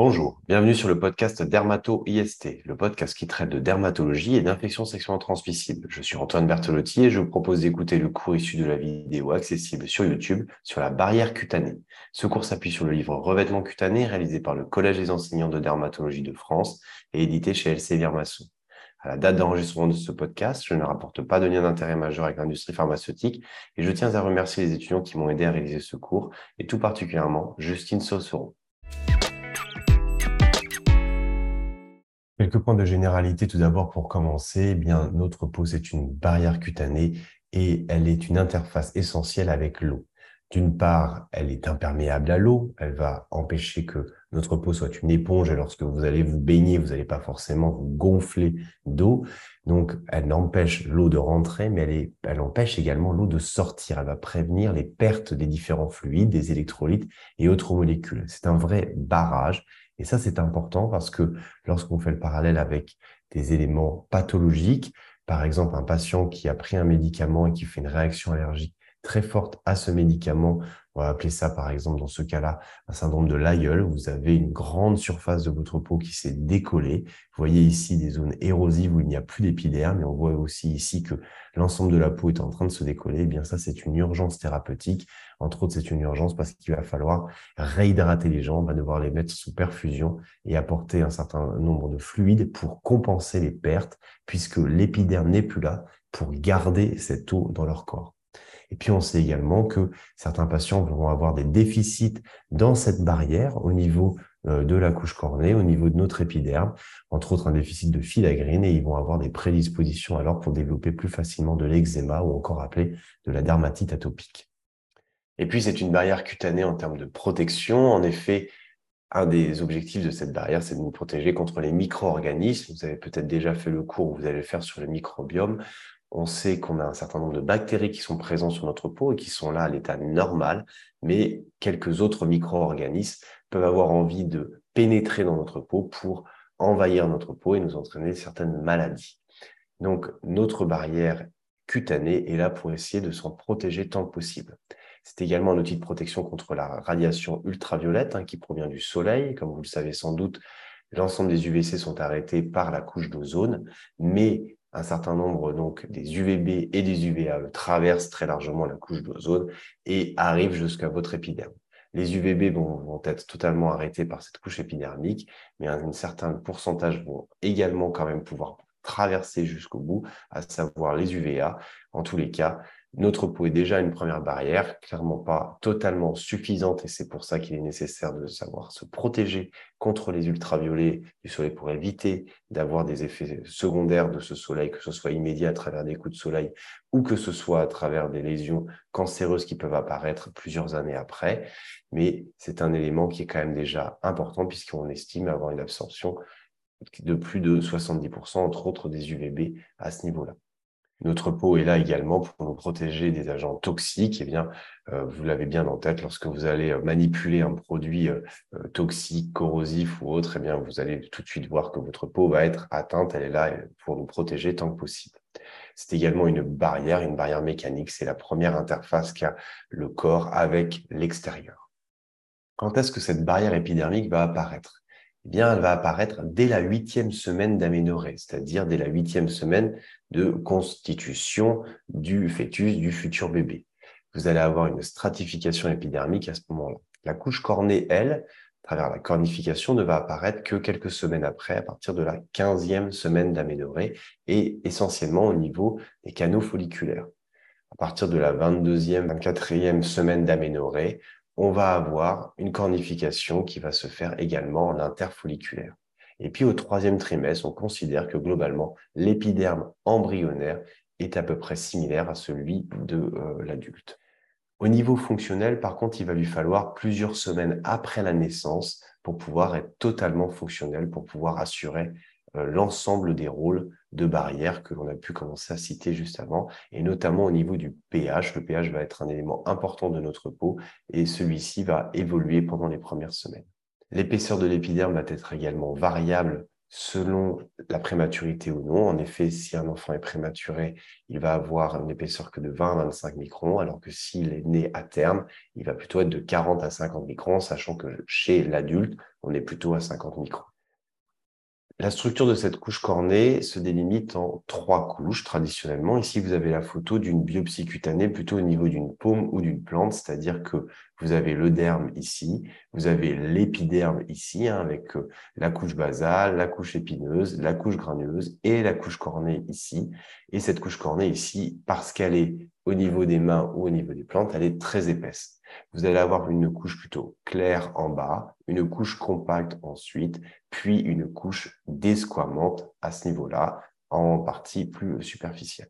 Bonjour, bienvenue sur le podcast Dermato-IST, le podcast qui traite de dermatologie et d'infections sexuellement transmissibles. Je suis Antoine Bertolotti et je vous propose d'écouter le cours issu de la vidéo accessible sur YouTube sur la barrière cutanée. Ce cours s'appuie sur le livre Revêtement cutané réalisé par le Collège des enseignants de dermatologie de France et édité chez Elsevier Masson. À la date d'enregistrement de ce podcast, je ne rapporte pas de lien d'intérêt majeur avec l'industrie pharmaceutique et je tiens à remercier les étudiants qui m'ont aidé à réaliser ce cours et tout particulièrement Justine Sauceron. Quelques points de généralité tout d'abord pour commencer. Eh bien, notre peau, c'est une barrière cutanée et elle est une interface essentielle avec l'eau. D'une part, elle est imperméable à l'eau, elle va empêcher que notre peau soit une éponge et lorsque vous allez vous baigner, vous n'allez pas forcément vous gonfler d'eau. Donc, elle empêche l'eau de rentrer, mais elle empêche également l'eau de sortir. Elle va prévenir les pertes des différents fluides, des électrolytes et autres molécules. C'est un vrai barrage. Et ça, c'est important parce que lorsqu'on fait le parallèle avec des éléments pathologiques, par exemple un patient qui a pris un médicament et qui fait une réaction allergique très forte à ce médicament, on va appeler ça par exemple dans ce cas-là un syndrome de Lyell, vous avez une grande surface de votre peau qui s'est décollée. Vous voyez ici des zones érosives où il n'y a plus d'épiderme et on voit aussi ici que l'ensemble de la peau est en train de se décoller. Eh bien ça, c'est une urgence thérapeutique. Entre autres, c'est une urgence parce qu'il va falloir réhydrater les gens, on va devoir les mettre sous perfusion et apporter un certain nombre de fluides pour compenser les pertes puisque l'épiderme n'est plus là pour garder cette eau dans leur corps. Et puis, on sait également que certains patients vont avoir des déficits dans cette barrière au niveau de la couche cornée, au niveau de notre épiderme, entre autres un déficit de filagrine, et ils vont avoir des prédispositions alors pour développer plus facilement de l'eczéma ou encore appelé de la dermatite atopique. Et puis, c'est une barrière cutanée en termes de protection. En effet, un des objectifs de cette barrière, c'est de nous protéger contre les micro-organismes. Vous avez peut-être déjà fait le cours, vous allez le faire sur le microbiome. On sait qu'on a un certain nombre de bactéries qui sont présentes sur notre peau et qui sont là à l'état normal, mais quelques autres micro-organismes peuvent avoir envie de pénétrer dans notre peau pour envahir notre peau et nous entraîner certaines maladies. Donc, notre barrière cutanée est là pour essayer de s'en protéger tant que possible. C'est également un outil de protection contre la radiation ultraviolette qui provient du soleil. Comme vous le savez sans doute, l'ensemble des UVC sont arrêtés par la couche d'ozone, mais un certain nombre donc des UVB et des UVA traversent très largement la couche d'ozone et arrivent jusqu'à votre épiderme. Les UVB vont être totalement arrêtés par cette couche épidermique, mais un certain pourcentage vont également quand même pouvoir traverser jusqu'au bout, à savoir les UVA. En tous les cas, notre peau est déjà une première barrière, clairement pas totalement suffisante, et c'est pour ça qu'il est nécessaire de savoir se protéger contre les ultraviolets du soleil pour éviter d'avoir des effets secondaires de ce soleil, que ce soit immédiat à travers des coups de soleil ou que ce soit à travers des lésions cancéreuses qui peuvent apparaître plusieurs années après. Mais c'est un élément qui est quand même déjà important puisqu'on estime avoir une absorption de plus de 70%, entre autres des UVB à ce niveau-là. Notre peau est là également pour nous protéger des agents toxiques. Eh bien, vous l'avez bien en tête, lorsque vous allez manipuler un produit toxique, corrosif ou autre, eh bien, vous allez tout de suite voir que votre peau va être atteinte. Elle est là pour nous protéger tant que possible. C'est également une barrière mécanique. C'est la première interface qu'a le corps avec l'extérieur. Quand est-ce que cette barrière épidermique va apparaître ? Eh bien, elle va apparaître dès la 8e semaine d'aménorrhée, c'est-à-dire dès la 8e semaine de constitution du fœtus, du futur bébé. Vous allez avoir une stratification épidermique à ce moment-là. La couche cornée, elle, à travers la cornification, ne va apparaître que quelques semaines après, à partir de la 15e semaine d'aménorrhée, et essentiellement au niveau des canaux folliculaires. À partir de la 22e, 24e semaine d'aménorrhée, on va avoir une cornification qui va se faire également en interfolliculaire. Et puis au 3e trimestre, on considère que globalement, l'épiderme embryonnaire est à peu près similaire à celui de l'adulte. Au niveau fonctionnel, par contre, il va lui falloir plusieurs semaines après la naissance pour pouvoir être totalement fonctionnel, pour pouvoir assurer l'ensemble des rôles de barrières que l'on a pu commencer à citer juste avant, et notamment au niveau du pH. Le pH va être un élément important de notre peau et celui-ci va évoluer pendant les premières semaines. L'épaisseur de l'épiderme va être également variable selon la prématurité ou non. En effet, si un enfant est prématuré, il va avoir une épaisseur que de 20 à 25 microns, alors que s'il est né à terme, il va plutôt être de 40 à 50 microns, sachant que chez l'adulte, on est plutôt à 50 microns. La structure de cette couche cornée se délimite en trois couches traditionnellement. Ici, vous avez la photo d'une biopsie cutanée plutôt au niveau d'une paume ou d'une plante, c'est-à-dire que vous avez le derme ici, vous avez l'épiderme ici, avec la couche basale, la couche épineuse, la couche granuleuse et la couche cornée ici. Et cette couche cornée ici, parce qu'elle est au niveau des mains ou au niveau des plantes, elle est très épaisse. Vous allez avoir une couche plutôt claire en bas, une couche compacte ensuite, puis une couche desquamante à ce niveau-là, en partie plus superficielle.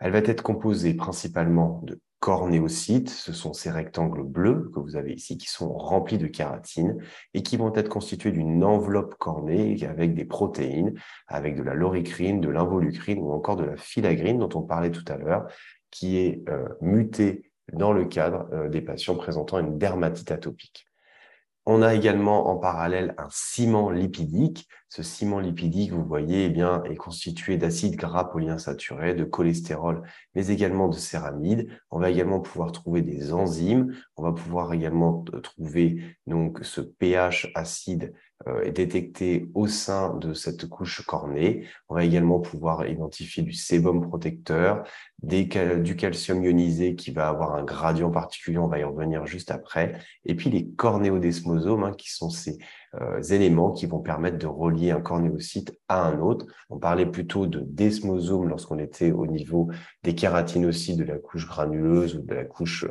Elle va être composée principalement de cornéocytes, ce sont ces rectangles bleus que vous avez ici, qui sont remplis de kératine et qui vont être constitués d'une enveloppe cornée avec des protéines, avec de la loricrine, de l'involucrine ou encore de la filagrine dont on parlait tout à l'heure, qui est mutée dans le cadre des patients présentant une dermatite atopique. On a également en parallèle un ciment lipidique. Ce ciment lipidique, vous voyez, eh bien, est constitué d'acides gras polyinsaturés, de cholestérol, mais également de céramides. On va également pouvoir trouver des enzymes. On va pouvoir également trouver donc ce pH acide est détecté au sein de cette couche cornée. On va également pouvoir identifier du sébum protecteur, du calcium ionisé qui va avoir un gradient particulier, on va y revenir juste après, et puis les cornéodesmosomes qui sont ces éléments qui vont permettre de relier un cornéocyte à un autre. On parlait plutôt de desmosomes lorsqu'on était au niveau des kératinocytes de la couche granuleuse ou de la couche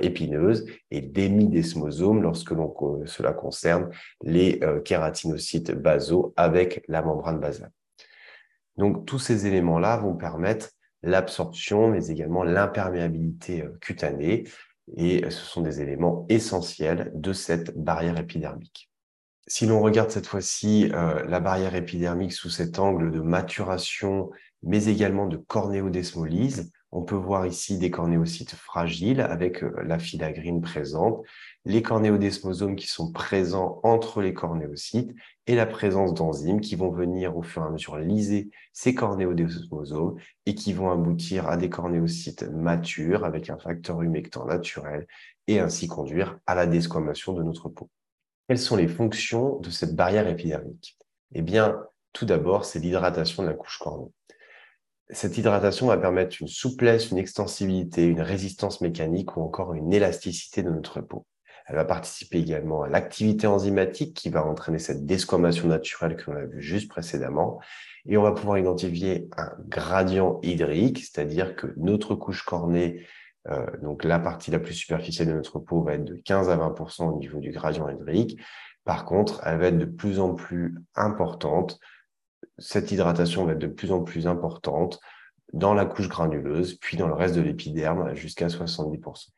épineuse, et d'hémidesmosomes lorsque cela concerne les kératinocytes basaux avec la membrane basale. Donc tous ces éléments-là vont permettre l'absorption, mais également l'imperméabilité cutanée, et ce sont des éléments essentiels de cette barrière épidermique. Si l'on regarde cette fois-ci la barrière épidermique sous cet angle de maturation, mais également de cornéodesmolise, on peut voir ici des cornéocytes fragiles avec la filagrine présente, les cornéodesmosomes qui sont présents entre les cornéocytes et la présence d'enzymes qui vont venir au fur et à mesure liser ces cornéodesmosomes et qui vont aboutir à des cornéocytes matures avec un facteur humectant naturel et ainsi conduire à la desquamation de notre peau. Quelles sont les fonctions de cette barrière épidermique? Eh bien, tout d'abord, c'est l'hydratation de la couche cornée. Cette hydratation va permettre une souplesse, une extensibilité, une résistance mécanique ou encore une élasticité de notre peau. Elle va participer également à l'activité enzymatique qui va entraîner cette desquamation naturelle que l'on a vue juste précédemment. Et on va pouvoir identifier un gradient hydrique, c'est-à-dire que notre couche cornée, donc la partie la plus superficielle de notre peau va être de 15 à 20% au niveau du gradient hydrique. Par contre, elle va être de plus en plus importante. Cette hydratation va être de plus en plus importante dans la couche granuleuse, puis dans le reste de l'épiderme jusqu'à 70%.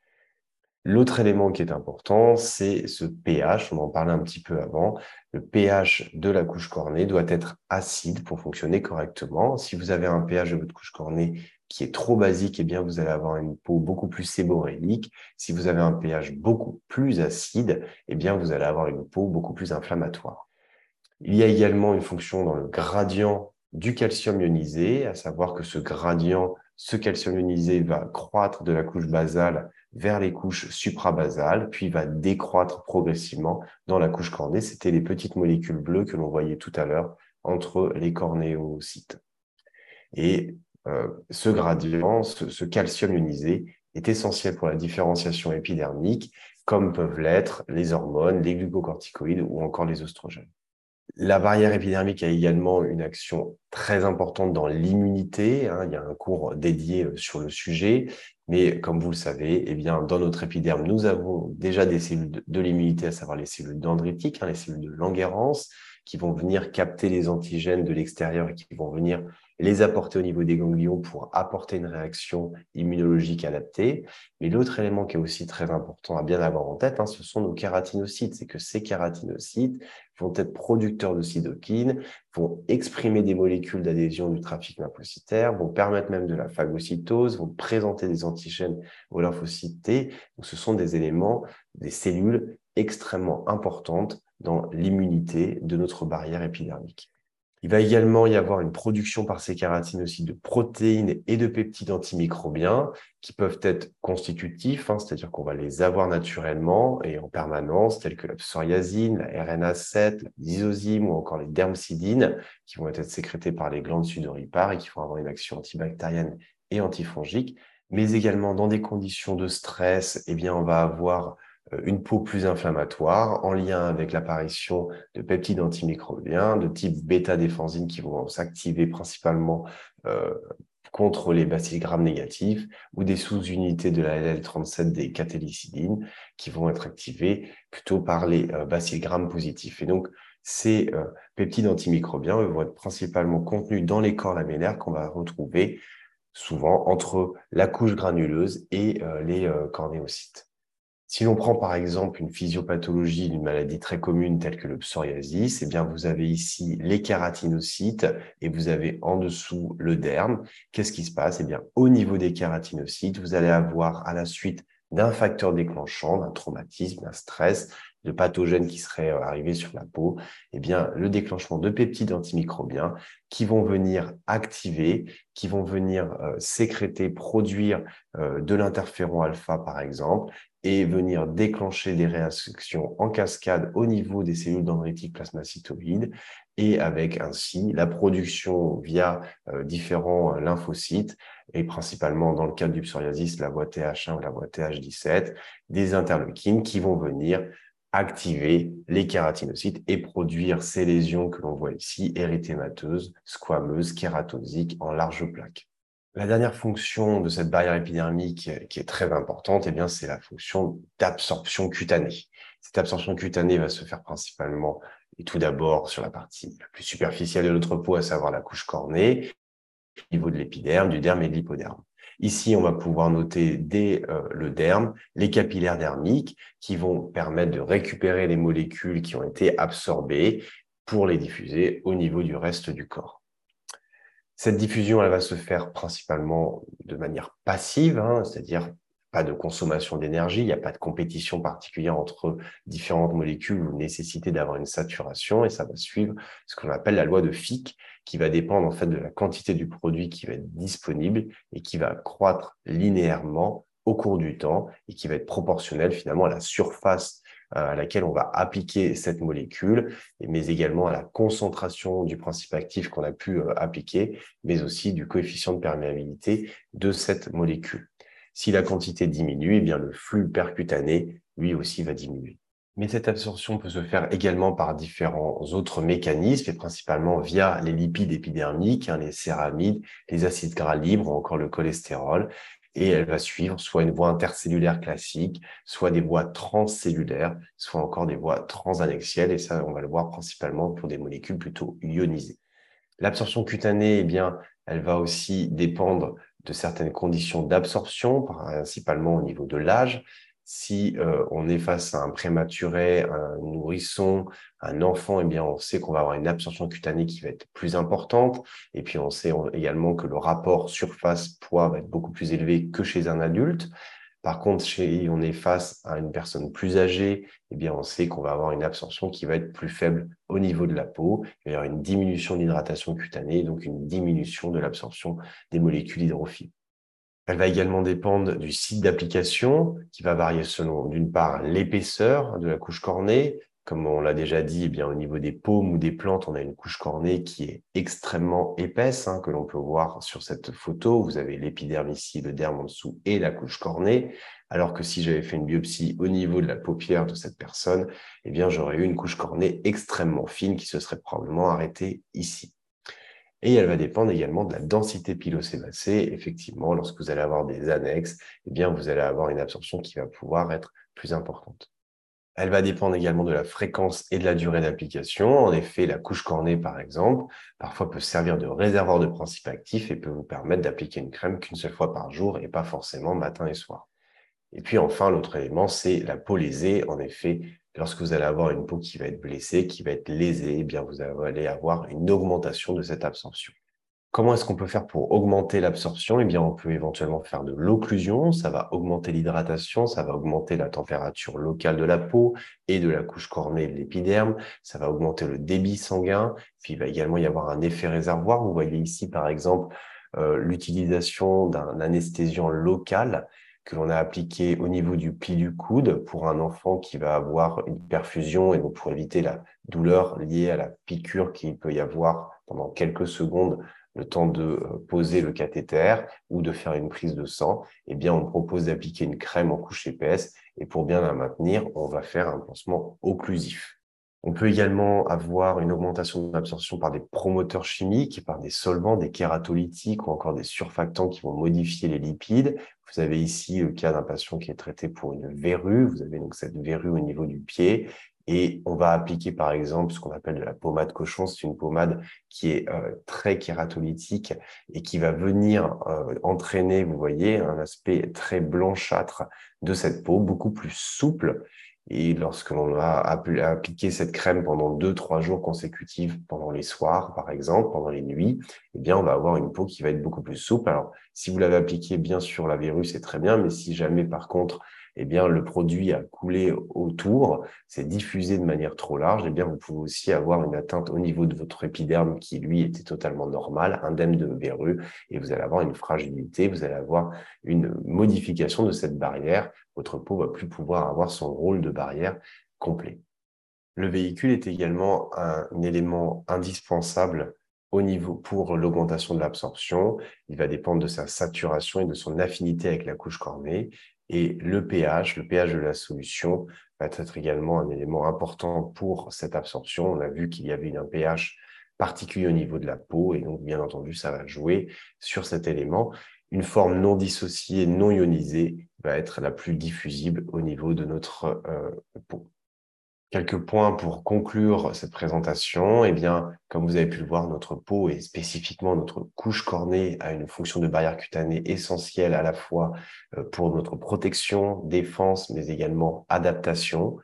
L'autre élément qui est important, c'est ce pH, on en parlait un petit peu avant. Le pH de la couche cornée doit être acide pour fonctionner correctement. Si vous avez un pH de votre couche cornée qui est trop basique, eh bien vous allez avoir une peau beaucoup plus séborélique. Si vous avez un pH beaucoup plus acide, eh bien vous allez avoir une peau beaucoup plus inflammatoire. Il y a également une fonction dans le gradient du calcium ionisé, à savoir que ce calcium ionisé va croître de la couche basale vers les couches suprabasales, puis va décroître progressivement dans la couche cornée. C'était les petites molécules bleues que l'on voyait tout à l'heure entre les cornéocytes. Et ce gradient, ce calcium ionisé, est essentiel pour la différenciation épidermique, comme peuvent l'être les hormones, les glucocorticoïdes ou encore les oestrogènes. La barrière épidermique a également une action très importante dans l'immunité. Il y a un cours dédié sur le sujet, mais comme vous le savez, eh bien, dans notre épiderme, nous avons déjà des cellules de l'immunité, à savoir les cellules dendritiques, les cellules de Langerhans, qui vont venir capter les antigènes de l'extérieur et qui vont venir les apporter au niveau des ganglions pour apporter une réaction immunologique adaptée. Mais l'autre élément qui est aussi très important à bien avoir en tête, ce sont nos kératinocytes. C'est que ces kératinocytes vont être producteurs de cytokines, vont exprimer des molécules d'adhésion du trafic lymphocytaire, vont permettre même de la phagocytose, vont présenter des antigènes aux lymphocytes T. Donc ce sont des éléments, des cellules extrêmement importantes dans l'immunité de notre barrière épidermique. Il va également y avoir une production par ces kératines aussi de protéines et de peptides antimicrobiens qui peuvent être constitutifs, c'est-à-dire qu'on va les avoir naturellement et en permanence, tels que la psoriasine, la RNA7, la lysozyme ou encore les dermcidines qui vont être sécrétées par les glandes sudoripares et qui vont avoir une action antibactérienne et antifongique. Mais également dans des conditions de stress, eh bien, on va avoir une peau plus inflammatoire en lien avec l'apparition de peptides antimicrobiens de type bêta défensine qui vont s'activer principalement contre les bacilles gram-négatifs ou des sous-unités de la LL37 des cathélicidines qui vont être activées plutôt par les bacilles gram-positifs. Et donc, ces peptides antimicrobiens vont être principalement contenus dans les corps lamellaires qu'on va retrouver souvent entre la couche granuleuse et les cornéocytes. Si l'on prend par exemple une physiopathologie d'une maladie très commune telle que le psoriasis, eh bien vous avez ici les kératinocytes et vous avez en dessous le derme. Qu'est-ce qui se passe? Eh bien, au niveau des kératinocytes, vous allez avoir à la suite d'un facteur déclenchant, d'un traumatisme, d'un stress, de pathogènes qui seraient arrivés sur la peau, eh bien, le déclenchement de peptides antimicrobiens qui vont venir activer, qui vont venir sécréter, produire de l'interféron alpha par exemple, et venir déclencher des réactions en cascade au niveau des cellules dendritiques plasmacytoïdes et avec ainsi la production via différents lymphocytes et principalement dans le cadre du psoriasis, la voie TH1 ou la voie TH17, des interleukines qui vont venir activer les kératinocytes et produire ces lésions que l'on voit ici, érythémateuses, squameuses, kératosiques en larges plaques. La dernière fonction de cette barrière épidermique qui est très importante, eh bien, c'est la fonction d'absorption cutanée. Cette absorption cutanée va se faire principalement et tout d'abord sur la partie la plus superficielle de notre peau, à savoir la couche cornée, au niveau de l'épiderme, du derme et de l'hypoderme. Ici, on va pouvoir noter dès le derme les capillaires dermiques qui vont permettre de récupérer les molécules qui ont été absorbées pour les diffuser au niveau du reste du corps. Cette diffusion, elle va se faire principalement de manière passive, c'est-à-dire pas de consommation d'énergie, il n'y a pas de compétition particulière entre différentes molécules ou nécessité d'avoir une saturation, et ça va suivre ce qu'on appelle la loi de Fick, qui va dépendre en fait de la quantité du produit qui va être disponible et qui va croître linéairement au cours du temps et qui va être proportionnelle finalement à la surface à laquelle on va appliquer cette molécule, mais également à la concentration du principe actif qu'on a pu appliquer, mais aussi du coefficient de perméabilité de cette molécule. Si la quantité diminue, eh bien le flux percutané, lui aussi, va diminuer. Mais cette absorption peut se faire également par différents autres mécanismes, et principalement via les lipides épidermiques, les céramides, les acides gras libres ou encore le cholestérol. Et elle va suivre soit une voie intercellulaire classique, soit des voies transcellulaires, soit encore des voies transannexielles. Et ça, on va le voir principalement pour des molécules plutôt ionisées. L'absorption cutanée, eh bien, elle va aussi dépendre de certaines conditions d'absorption, principalement au niveau de l'âge. Si on est face à un prématuré, un nourrisson, un enfant, eh bien on sait qu'on va avoir une absorption cutanée qui va être plus importante. Et puis on sait également que le rapport surface-poids va être beaucoup plus élevé que chez un adulte. Par contre, si on est face à une personne plus âgée, eh bien on sait qu'on va avoir une absorption qui va être plus faible au niveau de la peau. Il va y avoir une diminution de l'hydratation cutanée, donc une diminution de l'absorption des molécules hydrophiles. Elle va également dépendre du site d'application, qui va varier selon, d'une part, l'épaisseur de la couche cornée. Comme on l'a déjà dit, eh bien, au niveau des paumes ou des plantes, on a une couche cornée qui est extrêmement épaisse, que l'on peut voir sur cette photo. Vous avez l'épiderme ici, le derme en dessous et la couche cornée. Alors que si j'avais fait une biopsie au niveau de la paupière de cette personne, eh bien, j'aurais eu une couche cornée extrêmement fine qui se serait probablement arrêtée ici. Et elle va dépendre également de la densité pilosébacée. Effectivement, lorsque vous allez avoir des annexes, eh bien, vous allez avoir une absorption qui va pouvoir être plus importante. Elle va dépendre également de la fréquence et de la durée d'application. En effet, la couche cornée, par exemple, parfois peut servir de réservoir de principes actifs et peut vous permettre d'appliquer une crème qu'une seule fois par jour et pas forcément matin et soir. Et puis enfin, l'autre élément, c'est la peau lésée. En effet, lorsque vous allez avoir une peau qui va être blessée, qui va être lésée, eh bien vous allez avoir une augmentation de cette absorption. Comment est-ce qu'on peut faire pour augmenter l'absorption? Eh bien, on peut éventuellement faire de l'occlusion, ça va augmenter l'hydratation, ça va augmenter la température locale de la peau et de la couche cornée de l'épiderme, ça va augmenter le débit sanguin, puis il va également y avoir un effet réservoir. Vous voyez ici, par exemple, l'utilisation d'un anesthésiant local que l'on a appliqué au niveau du pli du coude pour un enfant qui va avoir une perfusion et donc pour éviter la douleur liée à la piqûre qu'il peut y avoir pendant quelques secondes, le temps de poser le cathéter ou de faire une prise de sang, eh bien, on propose d'appliquer une crème en couche épaisse et pour bien la maintenir, on va faire un pansement occlusif. On peut également avoir une augmentation de l'absorption par des promoteurs chimiques, par des solvants, des kératolytiques ou encore des surfactants qui vont modifier les lipides. Vous avez ici le cas d'un patient qui est traité pour une verrue. Vous avez donc cette verrue au niveau du pied. Et on va appliquer, par exemple, ce qu'on appelle de la pommade cochon. C'est une pommade qui est très kératolytique et qui va venir entraîner, vous voyez, un aspect très blanchâtre de cette peau, beaucoup plus souple. Et lorsque l'on va appliquer cette crème pendant 2-3 jours consécutifs, pendant les soirs, par exemple, pendant les nuits, eh bien, on va avoir une peau qui va être beaucoup plus souple. Alors, si vous l'avez appliqué, bien sûr, la verrue, c'est très bien, mais si jamais, par contre, eh bien, le produit a coulé autour, s'est diffusé de manière trop large, eh bien, vous pouvez aussi avoir une atteinte au niveau de votre épiderme qui, lui, était totalement normal, indemne de verrue, et vous allez avoir une fragilité, vous allez avoir une modification de cette barrière. Votre peau ne va plus pouvoir avoir son rôle de barrière complet. Le véhicule est également un élément indispensable au niveau pour l'augmentation de l'absorption. Il va dépendre de sa saturation et de son affinité avec la couche cornée. Et le pH de la solution va être également un élément important pour cette absorption. On a vu qu'il y avait un pH particulier au niveau de la peau et donc bien entendu ça va jouer sur cet élément. Une forme non dissociée, non ionisée va être la plus diffusible au niveau de notre peau. Quelques points pour conclure cette présentation. Eh bien, comme vous avez pu le voir, notre peau et spécifiquement notre couche cornée a une fonction de barrière cutanée essentielle à la fois pour notre protection, défense, mais également adaptation.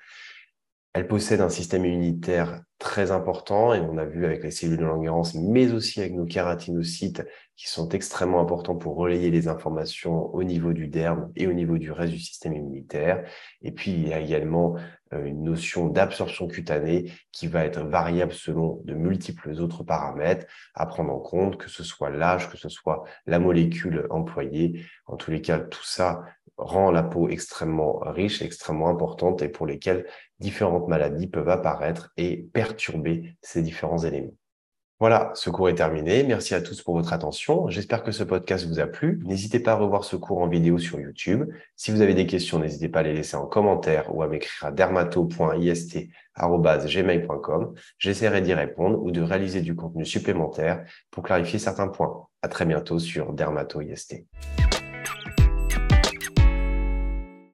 Elle possède un système immunitaire très important et on a vu avec les cellules de Langerhans, mais aussi avec nos kératinocytes qui sont extrêmement importants pour relayer les informations au niveau du derme et au niveau du reste du système immunitaire. Et puis, il y a également une notion d'absorption cutanée qui va être variable selon de multiples autres paramètres à prendre en compte, que ce soit l'âge, que ce soit la molécule employée. En tous les cas, tout ça rend la peau extrêmement riche, extrêmement importante et pour lesquelles différentes maladies peuvent apparaître et perturber ces différents éléments. Voilà, ce cours est terminé. Merci à tous pour votre attention. J'espère que ce podcast vous a plu. N'hésitez pas à revoir ce cours en vidéo sur YouTube. Si vous avez des questions, n'hésitez pas à les laisser en commentaire ou à m'écrire à dermato.ist@gmail.com. J'essaierai d'y répondre ou de réaliser du contenu supplémentaire pour clarifier certains points. À très bientôt sur Dermato-IST.